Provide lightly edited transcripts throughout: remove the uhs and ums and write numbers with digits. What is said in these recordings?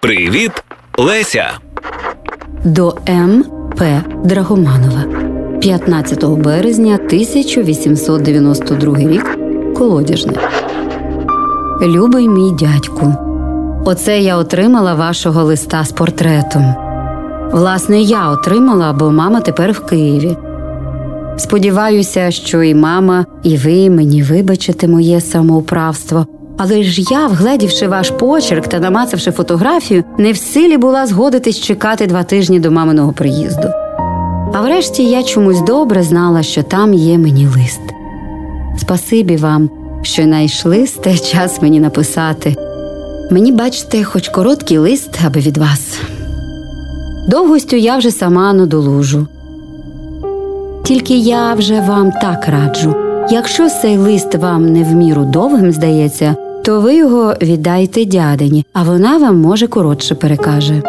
Привіт, Леся! До М.П. Драгоманова. 15 березня 1892 рік. Колодяжне. Любий мій дядьку, оце я отримала вашого листа з портретом. Власне, я отримала, бо мама тепер в Києві. Сподіваюся, що і мама, і ви мені вибачите моє самоуправство. Але ж я, вгледівши ваш почерк та намацавши фотографію, не в силі була згодитись чекати 2 тижні до маминого приїзду. А врешті я чомусь добре знала, що там є мені лист. Спасибі вам, що знайшли сте час мені написати. Мені, бачте, хоч короткий лист, аби від вас. Довгостю я вже сама надолужу. Тільки я вже вам так раджу. Якщо цей лист вам не в міру довгим здається, то ви його віддайте дядині, а вона вам, може, коротше перекаже.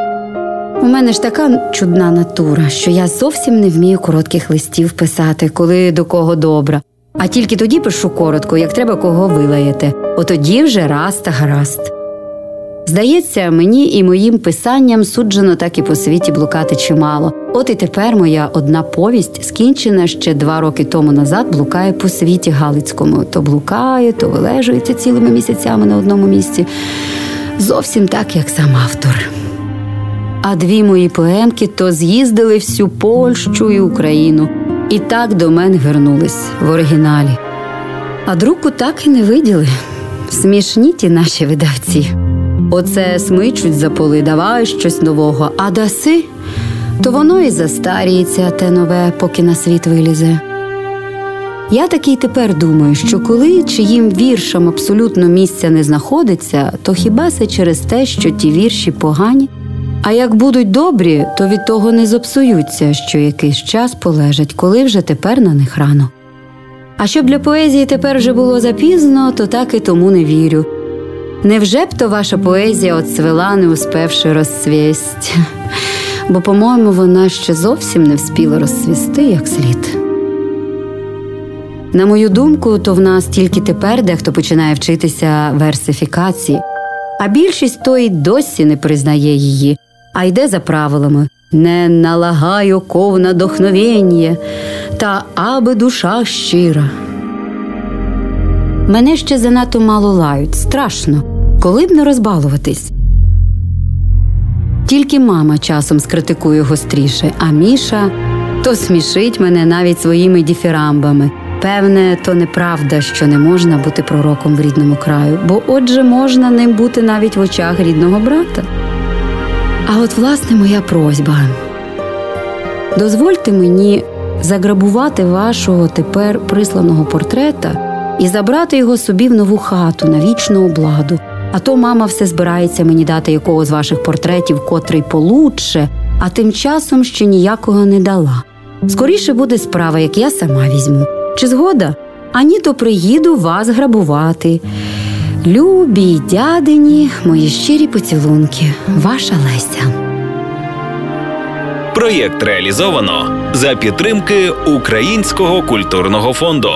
У мене ж така чудна натура, що я зовсім не вмію коротких листів писати, коли до кого добра. А тільки тоді пишу коротко, як треба кого вилаєте. Отоді вже раз та гаразд. Здається, мені і моїм писанням суджено так і по світі блукати чимало. От і тепер моя одна повість, скінчена ще 2 роки тому назад, блукає по світі Галицькому. То блукає, то вилежується цілими місяцями на одному місці. Зовсім так, як сам автор. А 2 мої поемки то з'їздили всю Польщу і Україну. І так до мене вернулись в оригіналі. А друку так і не виділи. Смішні ті наші видавці. Оце смичуть за поли, давай щось нового, а даси, то воно і застаріється те нове, поки на світ вилізе. Я таки й тепер думаю, що коли чиїм віршам абсолютно місця не знаходиться, то хіба це через те, що ті вірші погані? А як будуть добрі, то від того не зіпсуються, що якийсь час полежать, коли вже тепер на них рано. А щоб для поезії тепер вже було запізно, то так і тому не вірю. Невже б то ваша поезія оцвела, не успевши розцвість? Бо, по-моєму, вона ще зовсім не вспіла розцвісти як слід. На мою думку, то в нас тільки тепер дехто починає вчитися версифікації, а більшість то й досі не признає її, а йде за правилами «не налагаю ковна дохновеньє» та «аби душа щира». Мене ще занадто мало лають, страшно, коли б не розбалуватись. Тільки мама часом скритикує гостріше, а Міша то смішить мене навіть своїми діфірамбами. Певне, то неправда, що не можна бути пророком в рідному краю, бо отже можна ним бути навіть в очах рідного брата. А от, власне, моя просьба. Дозвольте мені заграбувати вашого тепер присланого портрета і забрати його собі в нову хату на вічну обладу. А то мама все збирається мені дати якого з ваших портретів, котрий получше, а тим часом ще ніякого не дала. Скоріше буде справа, як я сама візьму. Чи згода? А ні, то приїду вас грабувати. Любі дядині, мої щирі поцілунки. Ваша Леся. Проєкт реалізовано за підтримки Українського культурного фонду.